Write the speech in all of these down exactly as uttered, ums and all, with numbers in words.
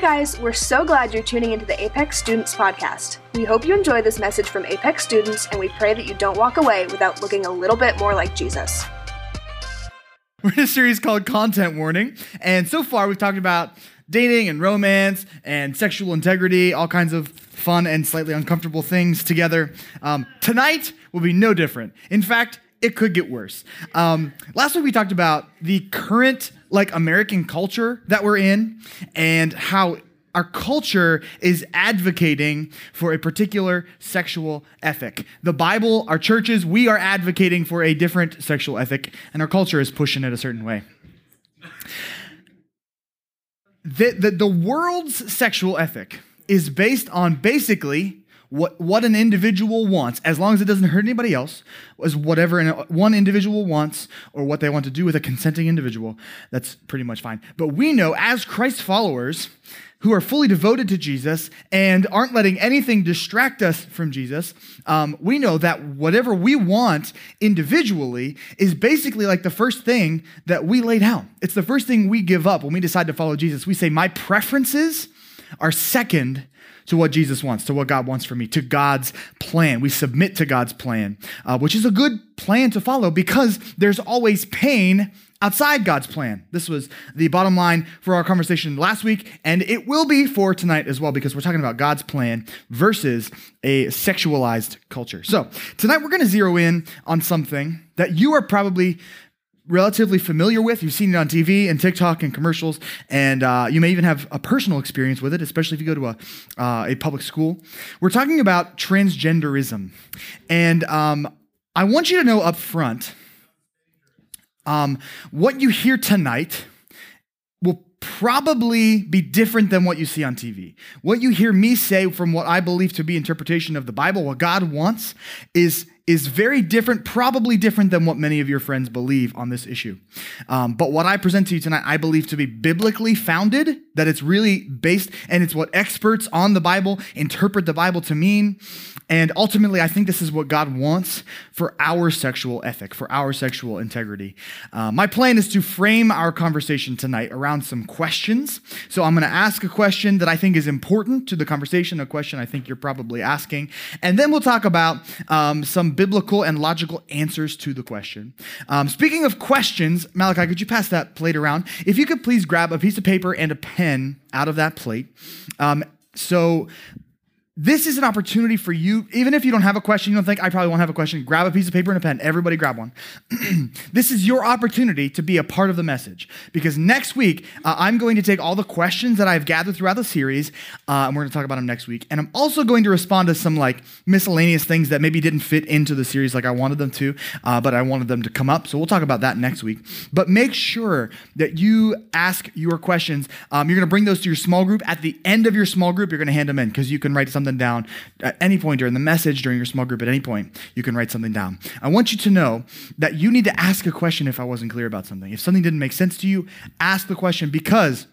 Hey guys, we're so glad you're tuning into the Apex Students podcast. We hope you enjoy this message from Apex Students, and we pray that you don't walk away without looking a little bit more like Jesus. We're in a series called Content Warning, and so far we've talked about dating and romance and sexual integrity, all kinds of fun and slightly uncomfortable things together. Um, tonight will be no different. In fact, it could get worse. Um, last week we talked about the current like American culture that we're in and how our culture is advocating for a particular sexual ethic. The Bible, our churches, we are advocating for a different sexual ethic, and our culture is pushing it a certain way. The, the, the world's sexual ethic is based on basically what, what an individual wants, as long as it doesn't hurt anybody else, is whatever an, one individual wants or what they want to do with a consenting individual. That's pretty much fine. But we know as Christ followers who are fully devoted to Jesus and aren't letting anything distract us from Jesus, um, we know that whatever we want individually is basically like the first thing that we lay down. It's the first thing we give up when we decide to follow Jesus. We say, my preferences are second to what Jesus wants, to what God wants for me, to God's plan. We submit to God's plan, uh, which is a good plan to follow because there's always pain outside God's plan. This was the bottom line for our conversation last week, and it will be for tonight as well because we're talking about God's plan versus a sexualized culture. So tonight we're going to zero in on something that you are probably relatively familiar with. You've seen it on T V and TikTok and commercials, and uh, you may even have a personal experience with it, especially if you go to a, uh, a public school. We're talking about transgenderism. And um, I want you to know up front, um, what you hear tonight will probably be different than what you see on T V. What you hear me say from what I believe to be interpretation of the Bible, what God wants, is is very different, probably different than what many of your friends believe on this issue. Um, but what I present to you tonight, I believe to be biblically founded, that it's really based, and it's what experts on the Bible interpret the Bible to mean. And ultimately, I think this is what God wants for our sexual ethic, for our sexual integrity. Uh, my plan is to frame our conversation tonight around some questions. So I'm gonna ask a question that I think is important to the conversation, a question I think you're probably asking. And then we'll talk about um, some biblical and logical answers to the question. Um, speaking of questions, Malachi, could you pass that plate around? If you could please grab a piece of paper and a pen out of that plate. Um, so this is an opportunity for you, even if you don't have a question, you don't think, I probably won't have a question, grab a piece of paper and a pen. Everybody grab one. This is your opportunity to be a part of the message because next week, uh, I'm going to take all the questions that I've gathered throughout the series, uh, and we're gonna talk about them next week. And I'm also going to respond to some like miscellaneous things that maybe didn't fit into the series like I wanted them to, uh, but I wanted them to come up. So we'll talk about that next week. But make sure that you ask your questions. Um, you're gonna bring those to your small group. At the end of your small group, you're gonna hand them in because you can write something down at any point during the message, during your small group, at any point, you can write something down. I want you to know that you need to ask a question if I wasn't clear about something. If something didn't make sense to you, ask the question because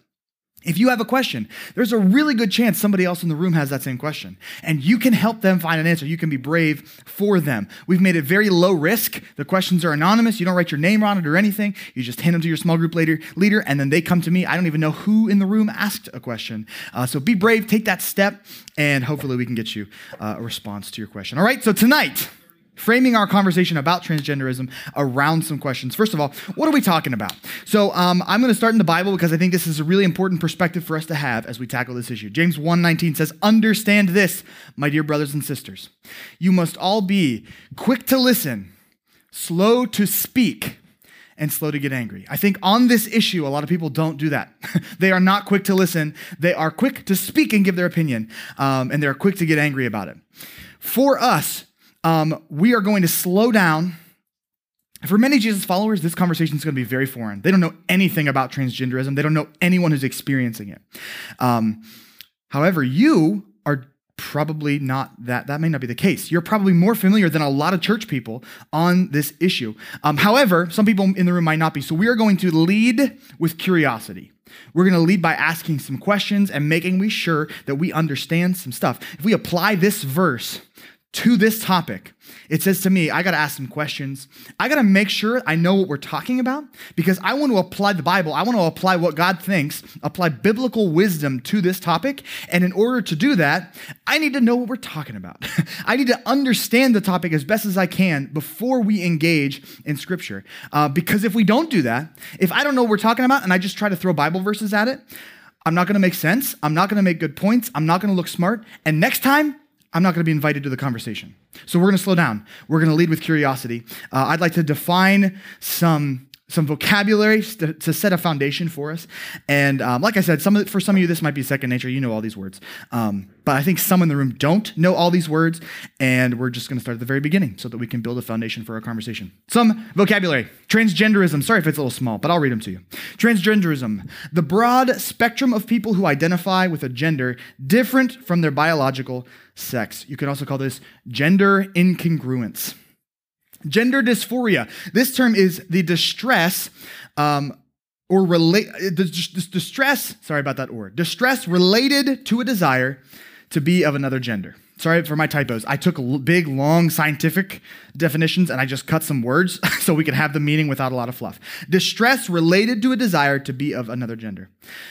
if you have a question, there's a really good chance somebody else in the room has that same question and you can help them find an answer. You can be brave for them. We've made it very low risk. The questions are anonymous. You don't write your name on it or anything. You just hand them to your small group later, leader, and then they come to me. I don't even know who in the room asked a question. Uh, so be brave, take that step, and hopefully we can get you uh, a response to your question. All right, so tonight, framing our conversation about transgenderism around some questions. First of all, what are we talking about? So um, I'm going to start in the Bible because I think this is a really important perspective for us to have as we tackle this issue. James one nineteen says, understand this, my dear brothers and sisters. You must all be quick to listen, slow to speak, and slow to get angry. I think on this issue, a lot of people don't do that. They are not quick to listen. They are quick to speak and give their opinion, um, and they're quick to get angry about it. For us, Um, we are going to slow down. For many Jesus followers, this conversation is going to be very foreign. They don't know anything about transgenderism. They don't know anyone who's experiencing it. Um, however, you are probably not that. That may not be the case. You're probably more familiar than a lot of church people on this issue. Um, however, some people in the room might not be. So we are going to lead with curiosity. We're going to lead by asking some questions and making sure that we understand some stuff. If we apply this verse to this topic, it says to me, I got to ask some questions. I got to make sure I know what we're talking about because I want to apply the Bible. I want to apply what God thinks, apply biblical wisdom to this topic. And in order to do that, I need to know what we're talking about. I need to understand the topic as best as I can before we engage in Scripture. Uh, because if we don't do that, if I don't know what we're talking about and I just try to throw Bible verses at it, I'm not going to make sense. I'm not going to make good points. I'm not going to look smart. And next time, I'm not going to be invited to the conversation. So we're going to slow down. We're going to lead with curiosity. Uh, I'd like to define some, some vocabulary to, to set a foundation for us. And um, like I said, some of, for some of you, this might be second nature. You know all these words. Um, but I think some in the room don't know all these words. And we're just going to start at the very beginning so that we can build a foundation for our conversation. Some vocabulary. Transgenderism. Sorry if it's a little small, but I'll read them to you. Transgenderism. The broad spectrum of people who identify with a gender different from their biological sex. You can also call this gender incongruence. Gender dysphoria. This term is the distress um, or relate the distress. Sorry about that word. Distress related to a desire to be of another gender. Sorry for my typos. I took big, long scientific definitions and I just cut some words so we could have the meaning without a lot of fluff. Distress related to a desire to be of another gender.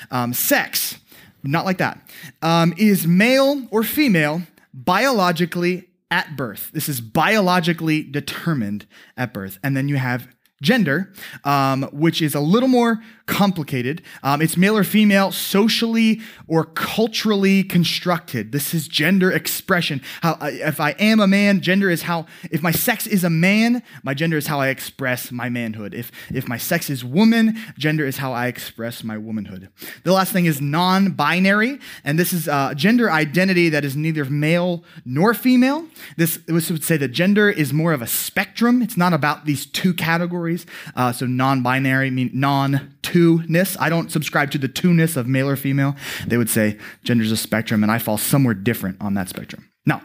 Um, sex, not like that, um, is male or female biologically at birth. This is biologically determined at birth. And then you have gender, um, which is a little more complicated. Um, it's male or female, socially or culturally constructed. This is gender expression. How uh, if I am a man, gender is how, if my sex is a man, my gender is how I express my manhood. If, if my sex is woman, gender is how I express my womanhood. The last thing is non-binary. And this is uh, gender identity that is neither male nor female. This, this would say that gender is more of a spectrum. It's not about these two categories. Uh, so non-binary, mean non-two-ness. I don't subscribe to the two-ness of male or female. They would say gender's a spectrum, and I fall somewhere different on that spectrum. Now,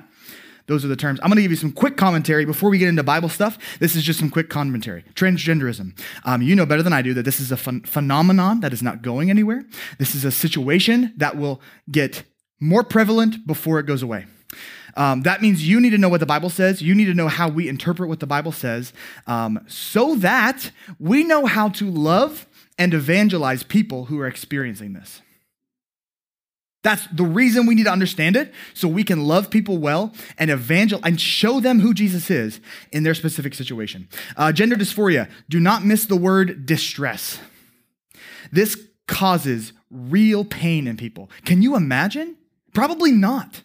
those are the terms. I'm going to give you some quick commentary before we get into Bible stuff. This is just some quick commentary. Transgenderism. Um, you know better than I do that this is a ph- phenomenon that is not going anywhere. This is a situation that will get more prevalent before it goes away. Um, that means you need to know what the Bible says. You need to know how we interpret what the Bible says um, so that we know how to love and evangelize people who are experiencing this. That's the reason we need to understand it, so we can love people well and evangelize and show them who Jesus is in their specific situation. Uh, gender dysphoria. Do not miss the word distress. This causes real pain in people. Can you imagine? Probably not.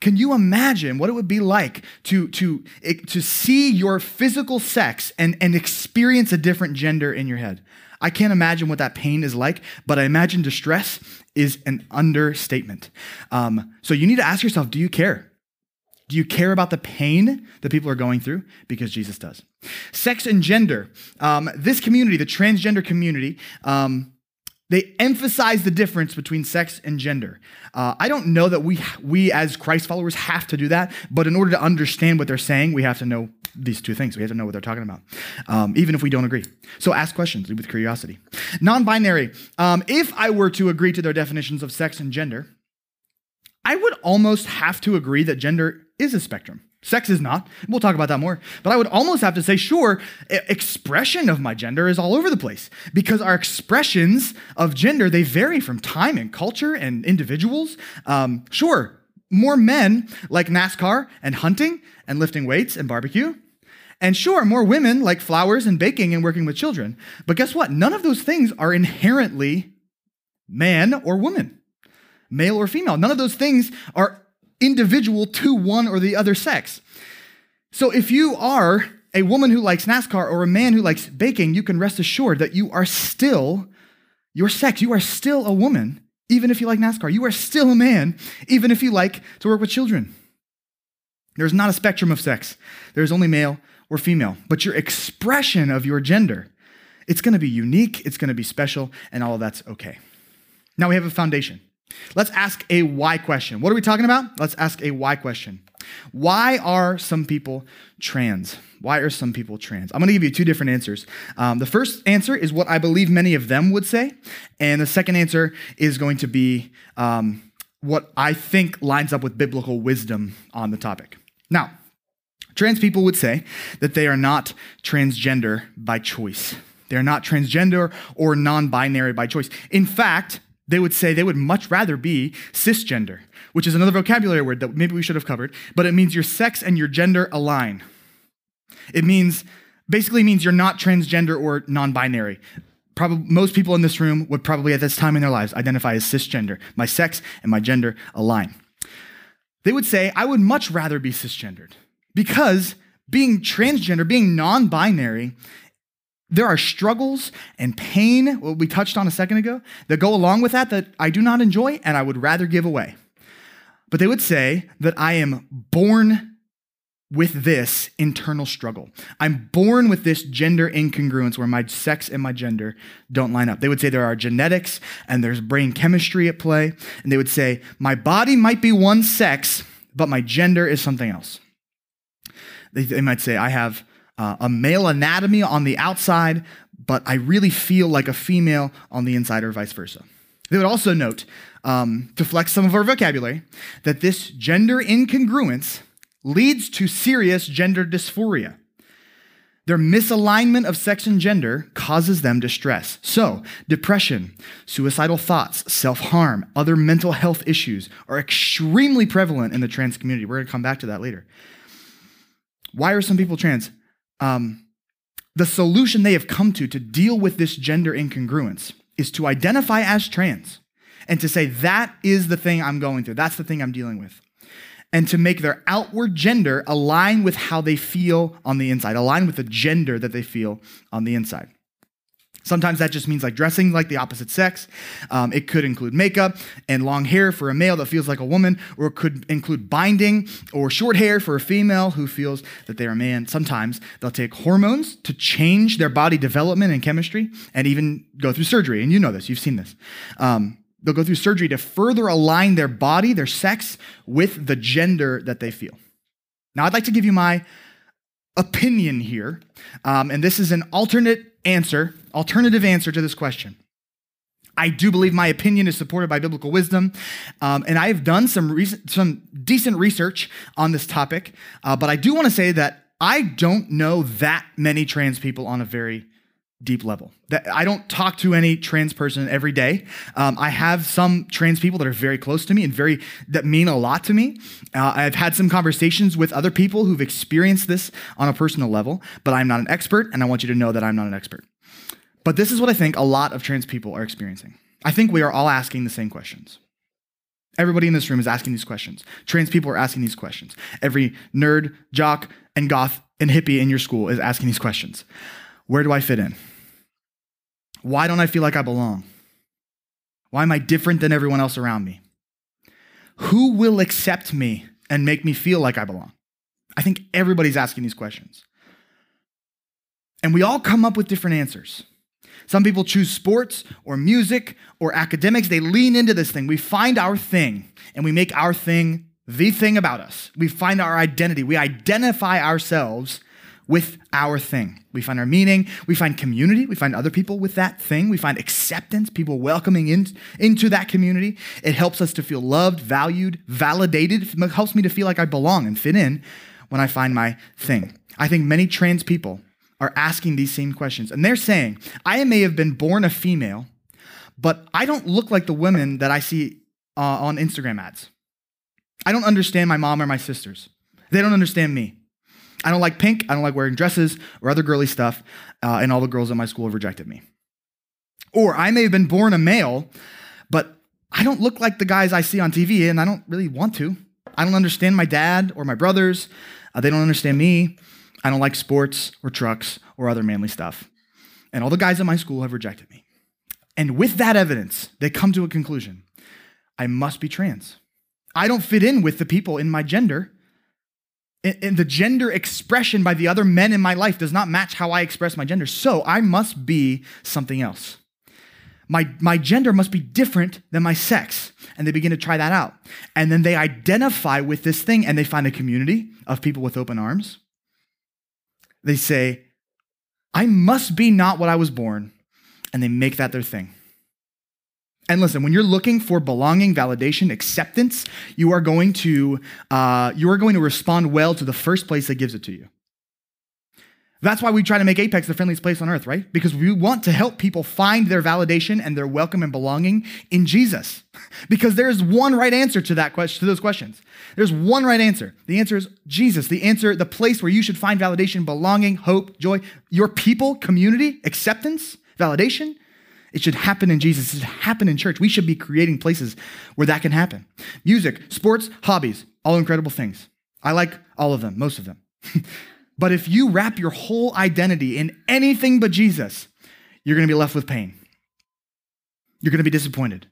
Can you imagine what it would be like to, to, to see your physical sex and, and experience a different gender in your head? I can't imagine what that pain is like, but I imagine distress is an understatement. Um, so you need to ask yourself, do you care? Do you care about the pain that people are going through? Because Jesus does. Sex and gender. Um, this community, the transgender community, um, They emphasize the difference between sex and gender. Uh, I don't know that we, we as Christ followers have to do that, but in order to understand what they're saying, we have to know these two things. We have to know what they're talking about, um, even if we don't agree. So ask questions with curiosity. Non-binary. Um, if I were to agree to their definitions of sex and gender, I would almost have to agree that gender is a spectrum. Sex is not. We'll talk about that more. But I would almost have to say, sure, expression of my gender is all over the place because our expressions of gender, they vary from time and culture and individuals. Um, sure, more men like NASCAR and hunting and lifting weights and barbecue. And sure, more women like flowers and baking and working with children. But guess what? None of those things are inherently man or woman, male or female. None of those things are individual to one or the other sex. So if you are a woman who likes NASCAR or a man who likes baking, you can rest assured that you are still your sex. You are still a woman, even if you like NASCAR. You are still a man, even if you like to work with children. There's not a spectrum of sex. There's only male or female. But your expression of your gender, it's going to be unique, it's going to be special, and all of that's okay. Now we have a foundation. Let's ask a why question. What are we talking about? Let's ask a why question. Why are some people trans? Why are some people trans? I'm going to give you two different answers. Um, the first answer is what I believe many of them would say. And the second answer is going to be um, what I think lines up with biblical wisdom on the topic. Now, trans people would say that they are not transgender by choice. They're not transgender or non-binary by choice. In fact, they would say they would much rather be cisgender, which is another vocabulary word that maybe we should have covered, but it means your sex and your gender align. It means, basically means you're not transgender or non-binary. Probably, most people in this room would probably at this time in their lives identify as cisgender. My sex and my gender align. They would say, I would much rather be cisgendered because being transgender, being non-binary, there are struggles and pain, what we touched on a second ago, that go along with that that I do not enjoy and I would rather give away. But they would say that I am born with this internal struggle. I'm born with this gender incongruence where my sex and my gender don't line up. They would say there are genetics and there's brain chemistry at play. And they would say, my body might be one sex, but my gender is something else. They, they might say, I have Uh, a male anatomy on the outside, but I really feel like a female on the inside or vice versa. They would also note, um, to flex some of our vocabulary, that this gender incongruence leads to serious gender dysphoria. Their misalignment of sex and gender causes them distress. So, depression, suicidal thoughts, self-harm, other mental health issues are extremely prevalent in the trans community. We're going to come back to that later. Why are some people trans? Um, the solution they have come to to deal with this gender incongruence is to identify as trans and to say, that is the thing I'm going through. That's the thing I'm dealing with. And to make their outward gender align with how they feel on the inside, align with the gender that they feel on the inside. Sometimes that just means like dressing like the opposite sex. Um, it could include makeup and long hair for a male that feels like a woman, or it could include binding or short hair for a female who feels that they're a man. Sometimes they'll take hormones to change their body development and chemistry, and even go through surgery. And you know this, you've seen this. Um, they'll go through surgery to further align their body, their sex, with the gender that they feel. Now, I'd like to give you my opinion here, um, and this is an alternate answer, alternative answer to this question. I do believe my opinion is supported by biblical wisdom, um, and I have done some recent, some decent research on this topic, uh, but I do want to say that I don't know that many trans people on a very deep level. That I don't talk to any trans person every day. Um, I have some trans people that are very close to me and very that mean a lot to me. Uh, I've had some conversations with other people who've experienced this on a personal level, but I'm not an expert, and I want you to know that I'm not an expert. But this is what I think a lot of trans people are experiencing. I think we are all asking the same questions. Everybody in this room is asking these questions. Trans people are asking these questions. Every nerd, jock, and goth and hippie in your school is asking these questions. Where do I fit in? Why don't I feel like I belong? Why am I different than everyone else around me? Who will accept me and make me feel like I belong? I think everybody's asking these questions. And we all come up with different answers. Some people choose sports or music or academics. They lean into this thing. We find our thing and we make our thing the thing about us. We find our identity. We identify ourselves with our thing. We find our meaning. We find community. We find other people with that thing. We find acceptance, people welcoming in, into that community. It helps us to feel loved, valued, validated. It helps me to feel like I belong and fit in when I find my thing. I think many trans people are asking these same questions. And they're saying, I may have been born a female, but I don't look like the women that I see uh, on Instagram ads. I don't understand my mom or my sisters. They don't understand me. I don't like pink. I don't like wearing dresses or other girly stuff. Uh, and all the girls at my school have rejected me. Or I may have been born a male, but I don't look like the guys I see on T V, and I don't really want to. I don't understand my dad or my brothers. Uh, they don't understand me. I don't like sports or trucks or other manly stuff. And all the guys at my school have rejected me. And with that evidence, they come to a conclusion. I must be trans. I don't fit in with the people in my gender. And the gender expression by the other men in my life does not match how I express my gender. So I must be something else. My, my gender must be different than my sex. And they begin to try that out. And then they identify with this thing and they find a community of people with open arms. They say, I must be not what I was born. And they make that their thing. And listen, when you're looking for belonging, validation, acceptance, you are going to uh, you are going to respond well to the first place that gives it to you. That's why we try to make Apex the friendliest place on earth, right? Because we want to help people find their validation and their welcome and belonging in Jesus. Because there is one right answer to that question, to those questions. There's one right answer. The answer is Jesus. The answer, the place where you should find validation, belonging, hope, joy, your people, community, acceptance, validation. It should happen in Jesus. It should happen in church. We should be creating places where that can happen. Music, sports, hobbies, all incredible things. I like all of them, most of them. But if you wrap your whole identity in anything but Jesus, you're going to be left with pain. You're going to be disappointed.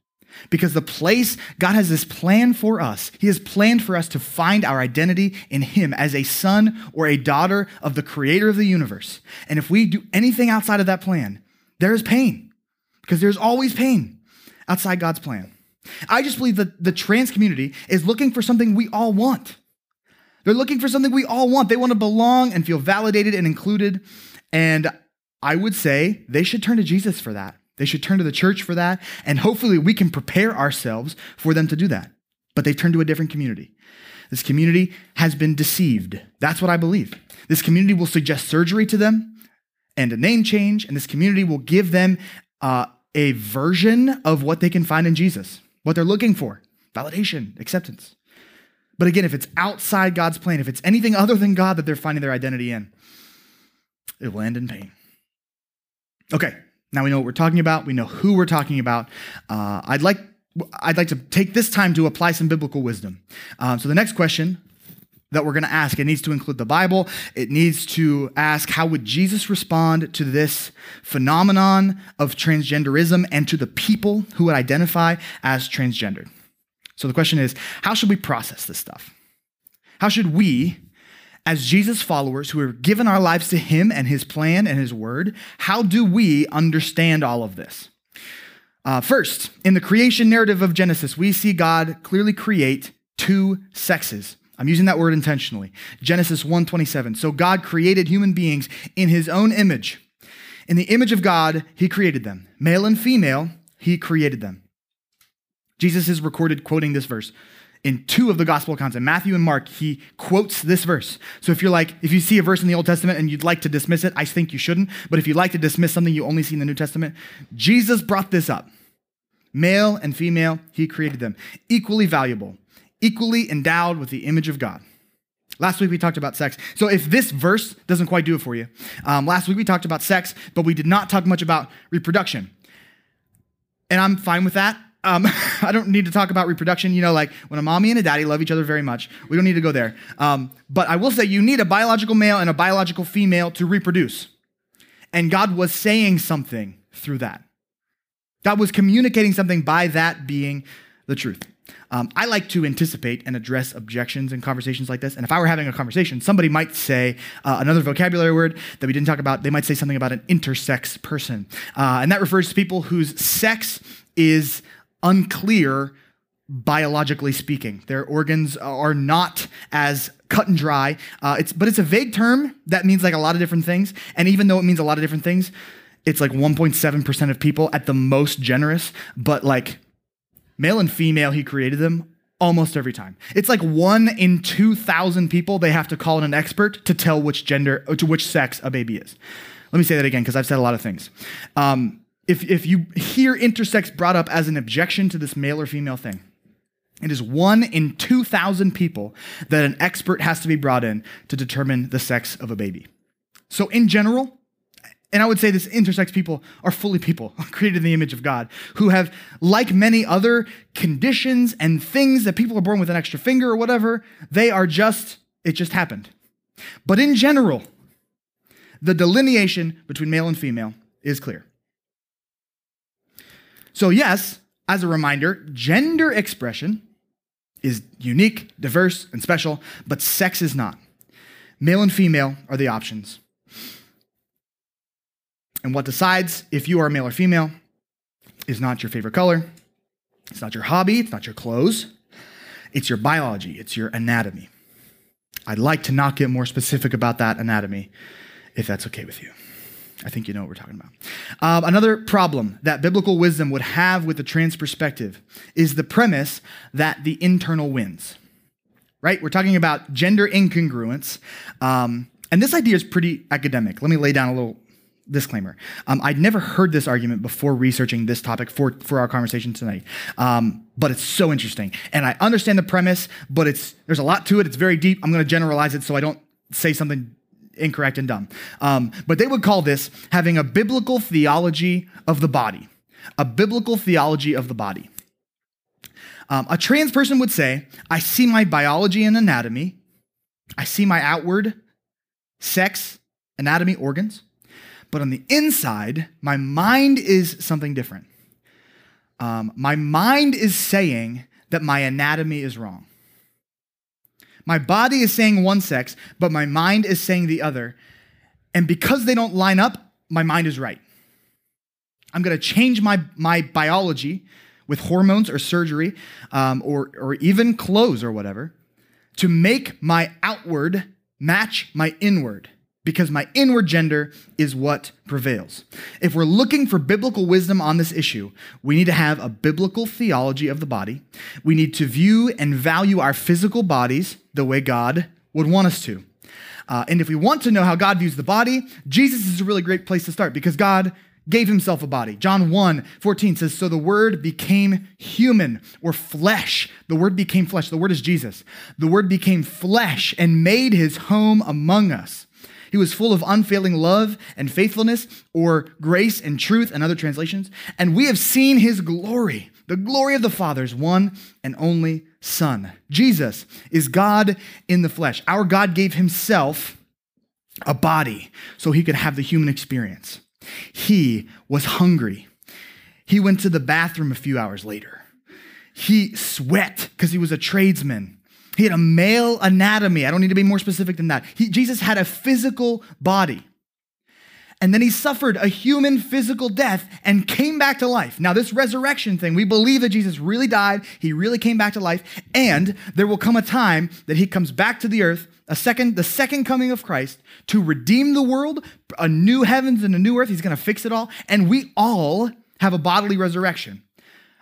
Because the place, God has this plan for us. He has planned for us to find our identity in him as a son or a daughter of the creator of the universe. And if we do anything outside of that plan, there is pain. Because there's always pain outside God's plan. I just believe that the trans community is looking for something we all want. They're looking for something we all want. They want to belong and feel validated and included. And I would say they should turn to Jesus for that. They should turn to the church for that. And hopefully we can prepare ourselves for them to do that. But they've turned to a different community. This community has been deceived. That's what I believe. This community will suggest surgery to them and a name change. And this community will give them Uh, a version of what they can find in Jesus, what they're looking for, validation, acceptance. But again, if it's outside God's plan, if it's anything other than God that they're finding their identity in, it will end in pain. Okay, now we know what we're talking about. We know who we're talking about. Uh, I'd like, I'd like to take this time to apply some biblical wisdom. Um, so the next question that we're going to ask, it needs to include the Bible. It needs to ask, how would Jesus respond to this phenomenon of transgenderism and to the people who would identify as transgendered? So the question is, how should we process this stuff? How should we, as Jesus followers who have given our lives to him and his plan and his word, how do we understand all of this? Uh, first, in the creation narrative of Genesis, we see God clearly create two sexes. I'm using that word intentionally. Genesis one twenty-seven. So God created human beings in his own image. In the image of God, he created them. Male and female, he created them. Jesus is recorded quoting this verse in two of the gospel accounts. In Matthew and Mark, he quotes this verse. So if you're like, if you see a verse in the Old Testament and you'd like to dismiss it, I think you shouldn't. But if you like to dismiss something you only see in the New Testament, Jesus brought this up. Male and female, he created them. Equally valuable. Equally endowed with the image of God. Last week we talked about sex. So if this verse doesn't quite do it for you, um, last week we talked about sex, but we did not talk much about reproduction. And I'm fine with that. Um, I don't need to talk about reproduction. You know, like when a mommy and a daddy love each other very much, we don't need to go there. Um, but I will say you need a biological male and a biological female to reproduce. And God was saying something through that. God was communicating something by that being the truth. Um, I like to anticipate and address objections in conversations like this. And if I were having a conversation, somebody might say uh, another vocabulary word that we didn't talk about. They might say something about an intersex person. Uh, and that refers to people whose sex is unclear, biologically speaking. Their organs are not as cut and dry. Uh, it's, but it's a vague term that means like a lot of different things. And even though it means a lot of different things, it's like one point seven percent of people at the most generous, but like male and female, he created them almost every time. It's like one in two thousand people, they have to call in an expert to tell which gender, or to which sex a baby is. Let me say that again, because I've said a lot of things. Um, if, if you hear intersex brought up as an objection to this male or female thing, it is one in two thousand people that an expert has to be brought in to determine the sex of a baby. So in general, and I would say this, intersex people are fully people created in the image of God who have, like many other conditions and things that people are born with an extra finger or whatever, they are just, it just happened. But in general, the delineation between male and female is clear. So yes, as a reminder, gender expression is unique, diverse, and special, but sex is not. Male and female are the options. And what decides if you are male or female is not your favorite color. It's not your hobby. It's not your clothes. It's your biology. It's your anatomy. I'd like to not get more specific about that anatomy, if that's okay with you. I think you know what we're talking about. Um, another problem that biblical wisdom would have with the trans perspective is the premise that the internal wins, right? We're talking about gender incongruence. Um, and this idea is pretty academic. Let me lay down a little disclaimer. Um, I'd never heard this argument before researching this topic for, for our conversation tonight. Um, but it's so interesting. And I understand the premise, but it's there's a lot to it. It's very deep. I'm going to generalize it so I don't say something incorrect and dumb. Um, but they would call this having a biblical theology of the body, a biblical theology of the body. Um, a trans person would say, I see my biology and anatomy. I see my outward sex, anatomy, organs. But on the inside, my mind is something different. Um, my mind is saying that my anatomy is wrong. My body is saying one sex, but my mind is saying the other. And because they don't line up, my mind is right. I'm going to change my, my biology with hormones or surgery um, or, or even clothes or whatever to make my outward match my inward because my inward gender is what prevails. If we're looking for biblical wisdom on this issue, we need to have a biblical theology of the body. We need to view and value our physical bodies the way God would want us to. Uh, and if we want to know how God views the body, Jesus is a really great place to start because God gave himself a body. John one fourteen says, so the word became human or flesh. The word became flesh. The word is Jesus. The word became flesh and made his home among us. He was full of unfailing love and faithfulness, or grace and truth, and other translations. And we have seen his glory, the glory of the Father's one and only Son. Jesus is God in the flesh. Our God gave himself a body so he could have the human experience. He was hungry. He went to the bathroom a few hours later. He sweat because he was a tradesman. He had a male anatomy. I don't need to be more specific than that. He, Jesus had a physical body. And then he suffered a human physical death and came back to life. Now, this resurrection thing, we believe that Jesus really died. He really came back to life. And there will come a time that he comes back to the earth, a second, the second coming of Christ, to redeem the world, a new heavens and a new earth. He's going to fix it all. And we all have a bodily resurrection.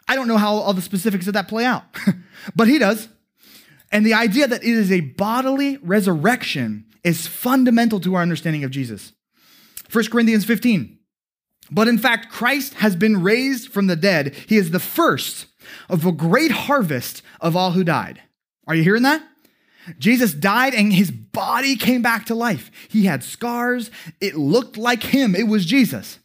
I don't know how all the specifics of that play out, but he does. And the idea that it is a bodily resurrection is fundamental to our understanding of Jesus. First Corinthians fifteen. But in fact, Christ has been raised from the dead. He is the first of a great harvest of all who died. Are you hearing that? Jesus died and his body came back to life. He had scars. It looked like him. It was Jesus.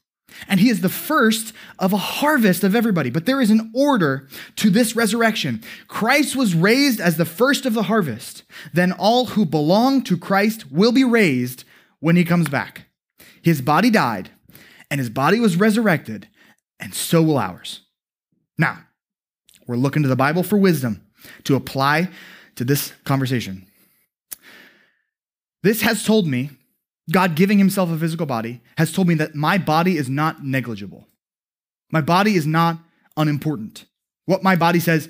And he is the first of a harvest of everybody. But there is an order to this resurrection. Christ was raised as the first of the harvest. Then all who belong to Christ will be raised when he comes back. His body died, and his body was resurrected, and so will ours. Now, we're looking to the Bible for wisdom to apply to this conversation. This has told me God giving himself a physical body has told me that my body is not negligible. My body is not unimportant. What my body says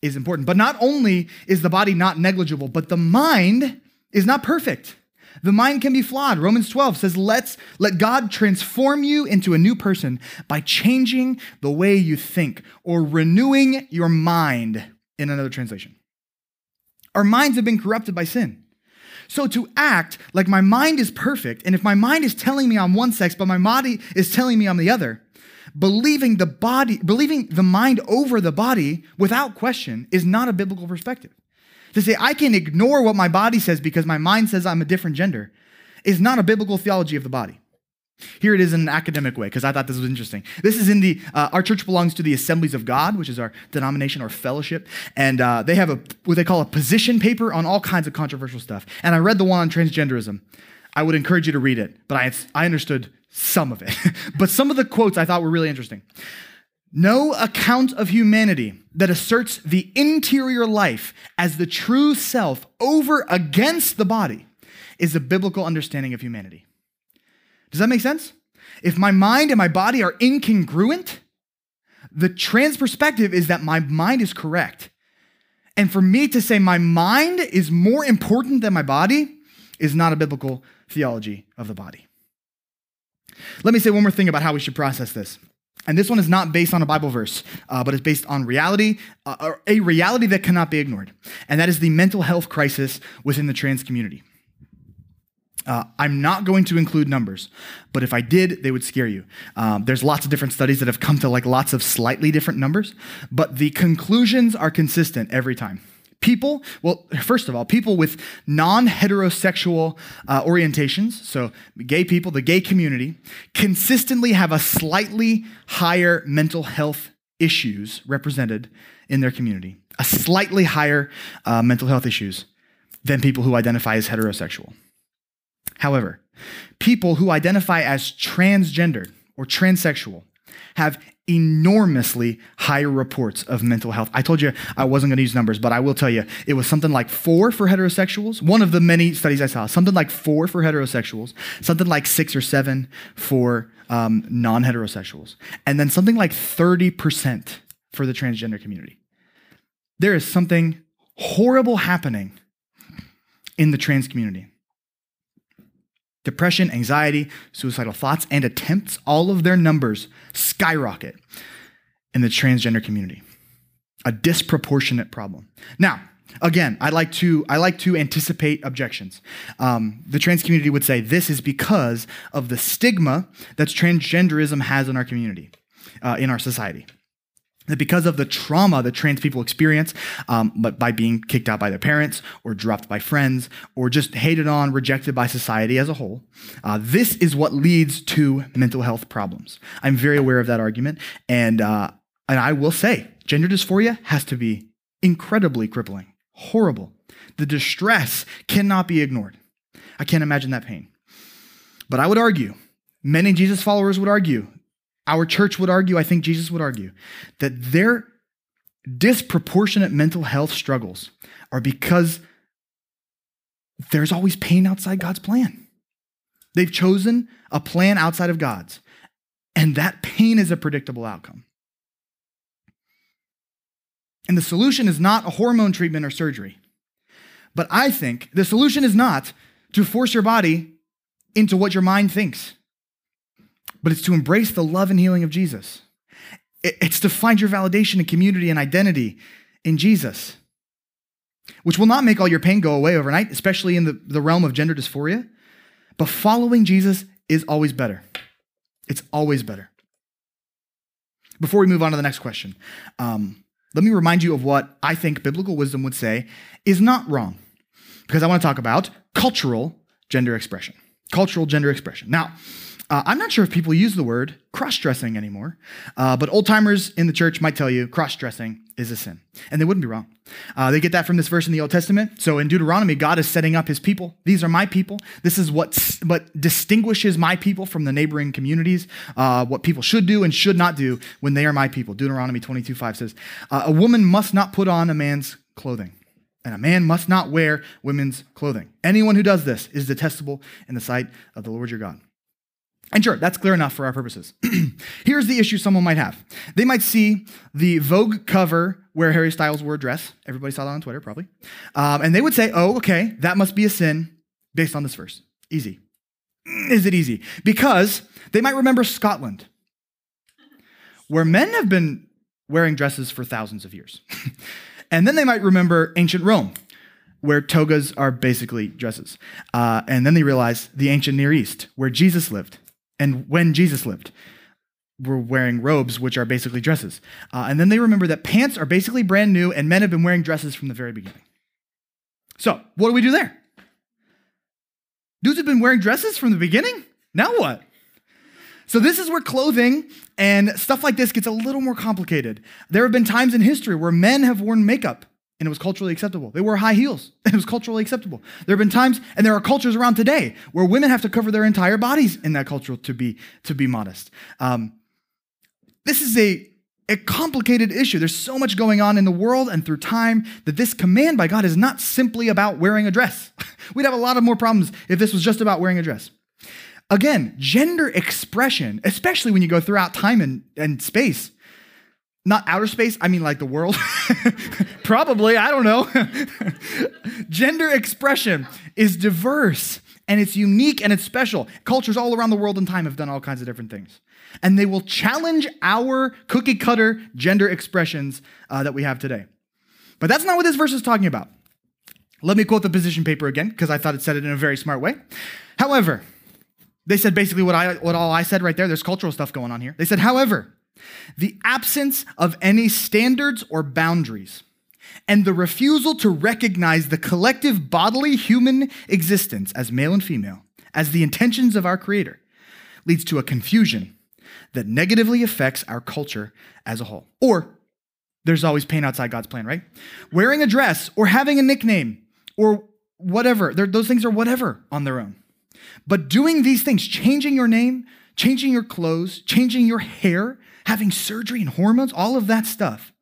is important. But not only is the body not negligible, but the mind is not perfect. The mind can be flawed. Romans twelve says, Let's, let God transform you into a new person by changing the way you think or renewing your mind, in another translation. Our minds have been corrupted by sin. So to act like my mind is perfect, and if my mind is telling me I'm one sex, but my body is telling me I'm the other, believing the body, believing the mind over the body without question is not a biblical perspective. To say I can ignore what my body says because my mind says I'm a different gender is not a biblical theology of the body. Here it is in an academic way, because I thought this was interesting. This is in the, uh, our church belongs to the Assemblies of God, which is our denomination or fellowship, and uh, they have a what they call a position paper on all kinds of controversial stuff. And I read the one on transgenderism. I would encourage you to read it, but I, I understood some of it. But some of the quotes I thought were really interesting. No account of humanity that asserts the interior life as the true self over against the body is a biblical understanding of humanity. Does that make sense? If my mind and my body are incongruent, the trans perspective is that my mind is correct. And for me to say my mind is more important than my body is not a biblical theology of the body. Let me say one more thing about how we should process this. And this one is not based on a Bible verse, uh, but it's based on reality, uh, a reality that cannot be ignored. And that is the mental health crisis within the trans community. Uh, I'm not going to include numbers, but if I did, they would scare you. Um, there's lots of different studies that have come to like lots of slightly different numbers, but the conclusions are consistent every time. People, well, first of all, people with non-heterosexual uh, orientations, so gay people, the gay community, consistently have a slightly higher mental health issues represented in their community, a slightly higher uh, mental health issues than people who identify as heterosexual. However, people who identify as transgendered or transsexual have enormously higher reports of mental health. I told you I wasn't going to use numbers, but I will tell you it was something like four for heterosexuals. One of the many studies I saw, something like four for heterosexuals, something like six or seven for um, non-heterosexuals, and then something like thirty percent for the transgender community. There is something horrible happening in the trans community. Depression, anxiety, suicidal thoughts, and attempts, all of their numbers skyrocket in the transgender community. A disproportionate problem. Now, again, I like to, I like to anticipate objections. Um, the trans community would say this is because of the stigma that transgenderism has in our community, uh, in our society. That because of the trauma that trans people experience, um, but by being kicked out by their parents or dropped by friends or just hated on, rejected by society as a whole, uh, this is what leads to mental health problems. I'm very aware of that argument. And, uh, and I will say gender dysphoria has to be incredibly crippling, horrible. The distress cannot be ignored. I can't imagine that pain. But I would argue, many Jesus followers would argue, our church would argue, I think Jesus would argue, that their disproportionate mental health struggles are because there's always pain outside God's plan. They've chosen a plan outside of God's, and that pain is a predictable outcome. And the solution is not a hormone treatment or surgery, but I think the solution is not to force your body into what your mind thinks, but it's to embrace the love and healing of Jesus. It's to find your validation and community and identity in Jesus, which will not make all your pain go away overnight, especially in the, the realm of gender dysphoria. But following Jesus is always better. It's always better. Before we move on to the next question, um, let me remind you of what I think biblical wisdom would say is not wrong, because I want to talk about cultural gender expression. Cultural gender expression. Now, Uh, I'm not sure if people use the word cross-dressing anymore, uh, but old-timers in the church might tell you cross-dressing is a sin, and they wouldn't be wrong. Uh, they get that from this verse in the Old Testament. So in Deuteronomy, God is setting up his people. These are my people. This is what, what distinguishes my people from the neighboring communities, uh, what people should do and should not do when they are my people. Deuteronomy twenty-two five says, uh, a woman must not put on a man's clothing, and a man must not wear women's clothing. Anyone who does this is detestable in the sight of the Lord your God. And sure, that's clear enough for our purposes. Here's the issue someone might have. They might see the Vogue cover where Harry Styles wore a dress. Everybody saw that on Twitter, probably. Um, and they would say, oh, okay, that must be a sin based on this verse. Easy. Is it easy? Because they might remember Scotland, where men have been wearing dresses for thousands of years. And then they might remember ancient Rome, where togas are basically dresses. Uh, and then they realize the ancient Near East, where Jesus lived. And when Jesus lived, we're wearing robes, which are basically dresses. Uh, and then they remember that pants are basically brand new and men have been wearing dresses from the very beginning. So what do we do there? Dudes have been wearing dresses from the beginning? Now what? So this is where clothing and stuff like this gets a little more complicated. There have been times in history where men have worn makeup and it was culturally acceptable. They wore high heels, and it was culturally acceptable. There have been times, and there are cultures around today, where women have to cover their entire bodies in that culture to be, to be modest. Um, this is a, a complicated issue. There's so much going on in the world and through time that this command by God is not simply about wearing a dress. We'd have a lot of more problems if this was just about wearing a dress. Again, gender expression, especially when you go throughout time and, and space, not outer space, I mean like the world. Probably, I don't know. Gender expression is diverse and it's unique and it's special. Cultures all around the world and time have done all kinds of different things. And they will challenge our cookie cutter gender expressions uh, that we have today. But that's not what this verse is talking about. Let me quote the position paper again, because I thought it said it in a very smart way. However, they said basically what I what all I said right there. There's cultural stuff going on here. They said, however, the absence of any standards or boundaries and the refusal to recognize the collective bodily human existence as male and female, as the intentions of our Creator, leads to a confusion that negatively affects our culture as a whole. Or there's always pain outside God's plan, right? Wearing a dress or having a nickname or whatever. They're, those things are whatever on their own. But doing these things, changing your name, changing your clothes, changing your hair, having surgery and hormones, all of that stuff,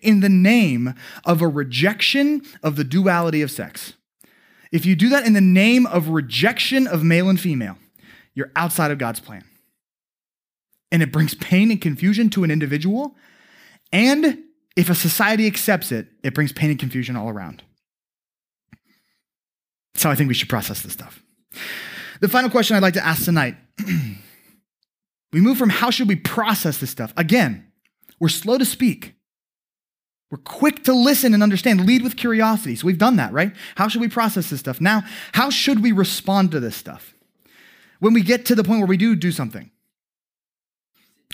in the name of a rejection of the duality of sex. If you do that in the name of rejection of male and female, you're outside of God's plan. And it brings pain and confusion to an individual. And if a society accepts it, it brings pain and confusion all around. That's how I think we should process this stuff. The final question I'd like to ask tonight, we move from how should we process this stuff? Again, we're slow to speak. We're quick to listen and understand, lead with curiosity. So we've done that, right? How should we process this stuff? Now, how should we respond to this stuff? When we get to the point where we do do something,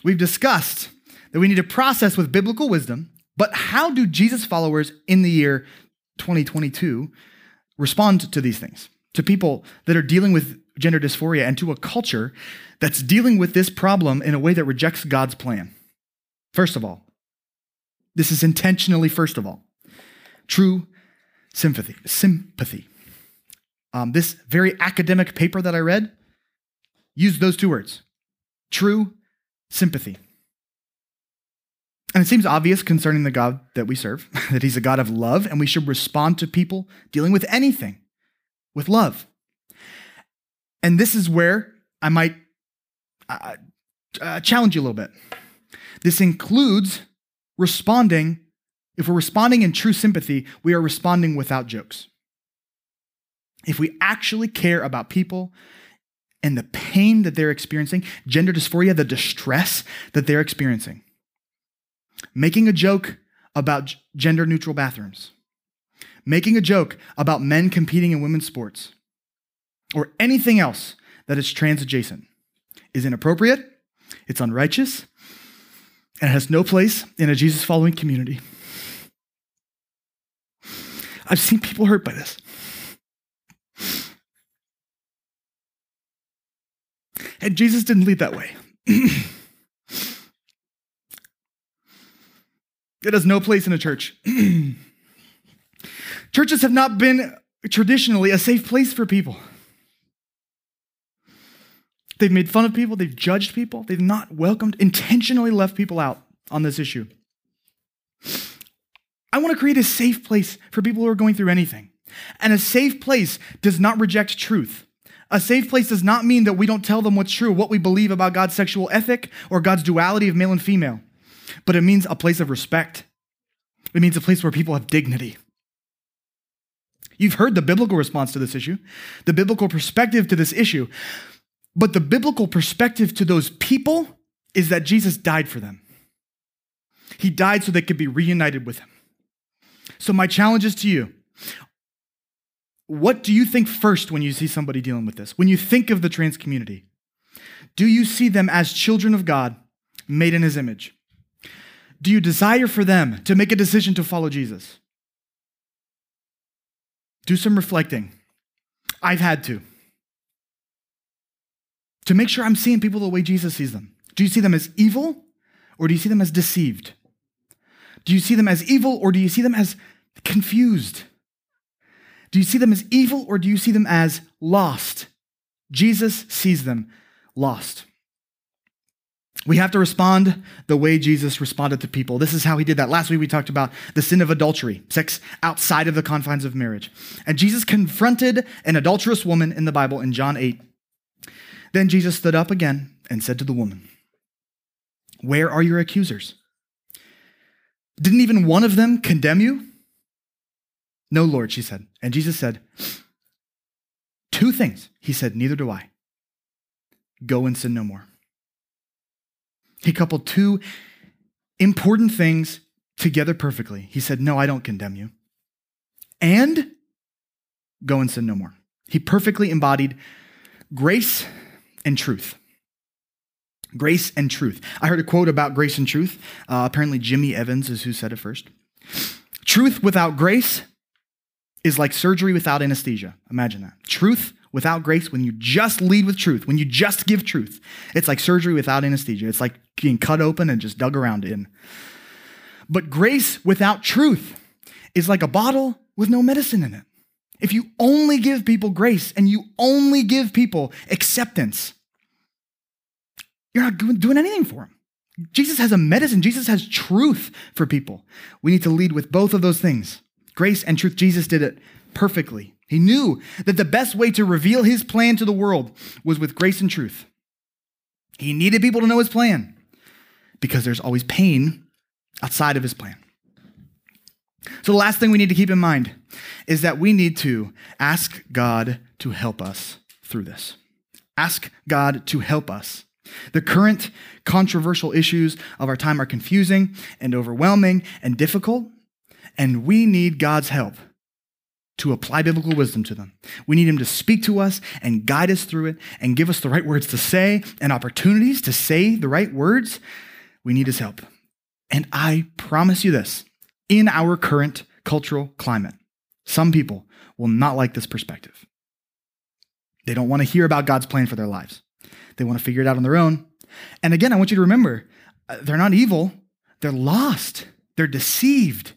we've discussed that we need to process with biblical wisdom, but how do Jesus followers in the year twenty twenty-two respond to these things? To people that are dealing with gender dysphoria and to a culture that's dealing with this problem in a way that rejects God's plan. First of all, this is intentionally, first of all, true sympathy. Sympathy. Um, this very academic paper that I read used those two words, true sympathy. And it seems obvious concerning the God that we serve, that he's a God of love, and we should respond to people dealing with anything with love. And this is where I might uh, uh, challenge you a little bit. This includes responding. If we're responding in true sympathy, we are responding without jokes. If we actually care about people and the pain that they're experiencing, gender dysphoria, the distress that they're experiencing, making a joke about gender-neutral bathrooms, making a joke about men competing in women's sports or anything else that is trans adjacent is inappropriate, it's unrighteous, and it has no place in a Jesus-following community. I've seen people hurt by this. And Jesus didn't lead that way. It has no place in a church. Churches have not been traditionally a safe place for people. They've made fun of people. They've judged people. They've not welcomed, intentionally left people out on this issue. I want to create a safe place for people who are going through anything. And a safe place does not reject truth. A safe place does not mean that we don't tell them what's true, what we believe about God's sexual ethic or God's duality of male and female. But it means a place of respect. It means a place where people have dignity. You've heard the biblical response to this issue, the biblical perspective to this issue, but the biblical perspective to those people is that Jesus died for them. He died so they could be reunited with him. So my challenge is to you, what do you think first when you see somebody dealing with this? When you think of the trans community, do you see them as children of God made in his image? Do you desire for them to make a decision to follow Jesus? Do some reflecting. I've had to. To make sure I'm seeing people the way Jesus sees them. Do you see them as evil or do you see them as deceived? Do you see them as evil or do you see them as confused? Do you see them as evil or do you see them as lost? Jesus sees them lost. We have to respond the way Jesus responded to people. This is how he did that. Last week, we talked about the sin of adultery, sex outside of the confines of marriage. And Jesus confronted an adulterous woman in the Bible in John eight. Then Jesus stood up again and said to the woman, "Where are your accusers? Didn't even one of them condemn you?" "No, Lord," she said. And Jesus said, Two things. He said, neither do I. Go and sin no more. He coupled two important things together perfectly. He said, no, I don't condemn you. And go and sin no more. He perfectly embodied grace and truth. Grace and truth. I heard a quote about grace and truth. Uh, apparently Jimmy Evans is who said it first. Truth without grace is like surgery without anesthesia. Imagine that. Truth without grace, when you just lead with truth, when you just give truth, it's like surgery without anesthesia. It's like being cut open and just dug around in. But grace without truth is like a bottle with no medicine in it. If you only give people grace and you only give people acceptance, you're not doing anything for them. Jesus has a medicine. Jesus has truth for people. We need to lead with both of those things. Grace and truth. Jesus did it perfectly. He knew that the best way to reveal his plan to the world was with grace and truth. He needed people to know his plan because there's always pain outside of his plan. So the last thing we need to keep in mind is that we need to ask God to help us through this. Ask God to help us. The current controversial issues of our time are confusing and overwhelming and difficult, and we need God's help to apply biblical wisdom to them. We need him to speak to us and guide us through it and give us the right words to say and opportunities to say the right words. We need his help. And I promise you this, in our current cultural climate, some people will not like this perspective. They don't want to hear about God's plan for their lives. They want to figure it out on their own. And again, I want you to remember, they're not evil. They're lost. They're deceived.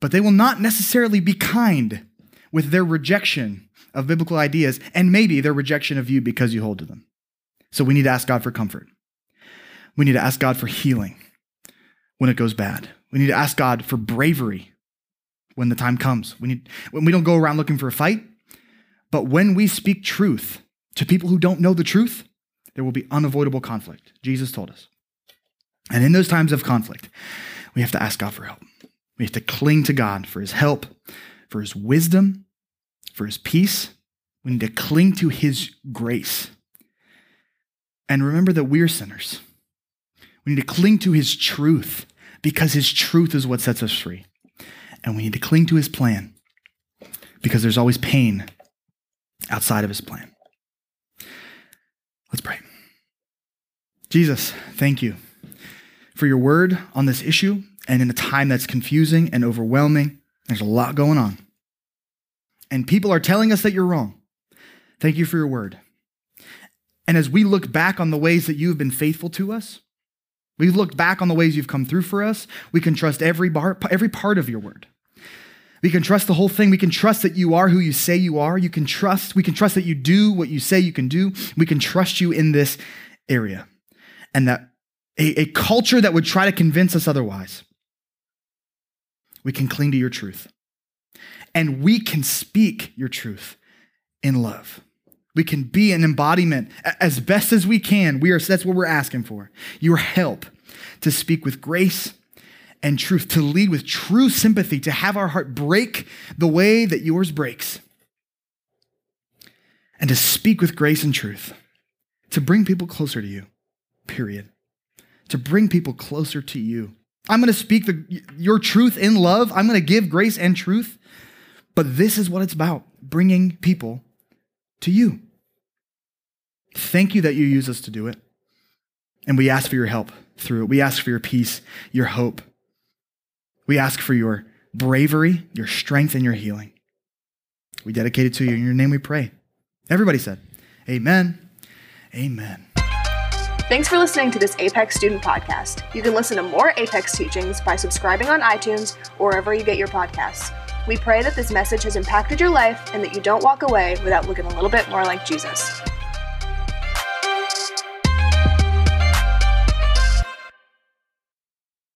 But they will not necessarily be kind with their rejection of biblical ideas and maybe their rejection of you because you hold to them. So we need to ask God for comfort. We need to ask God for healing when it goes bad. We need to ask God for bravery when the time comes. We need, when we don't go around looking for a fight, but when we speak truth to people who don't know the truth, there will be unavoidable conflict. Jesus told us. And in those times of conflict, we have to ask God for help. We have to cling to God for his help, for his wisdom, for his peace. We need to cling to his grace. And remember that we're sinners. We need to cling to his truth because his truth is what sets us free. And we need to cling to his plan because there's always pain outside of his plan. Let's pray. Jesus, thank you for your word on this issue. And in a time that's confusing and overwhelming, there's a lot going on. And people are telling us that you're wrong. Thank you for your word. And as we look back on the ways that you've been faithful to us, we've looked back on the ways you've come through for us, we can trust every bar, every part of your word. We can trust the whole thing. We can trust that you are who you say you are. You can trust, we can trust that you do what you say you can do. We can trust you in this area. And that a, a culture that would try to convince us otherwise, we can cling to your truth. And we can speak your truth in love. We can be an embodiment as best as we can. We are, that's what we're asking for. Your help to speak with grace and truth, to lead with true sympathy, to have our heart break the way that yours breaks. And to speak with grace and truth, to bring people closer to you, period. To bring people closer to you. I'm going to speak the, your truth in love. I'm going to give grace and truth. But this is what it's about, bringing people to you. Thank you that you use us to do it. And we ask for your help through it. We ask for your peace, your hope. We ask for your bravery, your strength, and your healing. We dedicate it to you. In your name we pray. Everybody said, amen, amen. Thanks for listening to this Apex Student Podcast. You can listen to more Apex teachings by subscribing on iTunes or wherever you get your podcasts. We pray that this message has impacted your life and that you don't walk away without looking a little bit more like Jesus.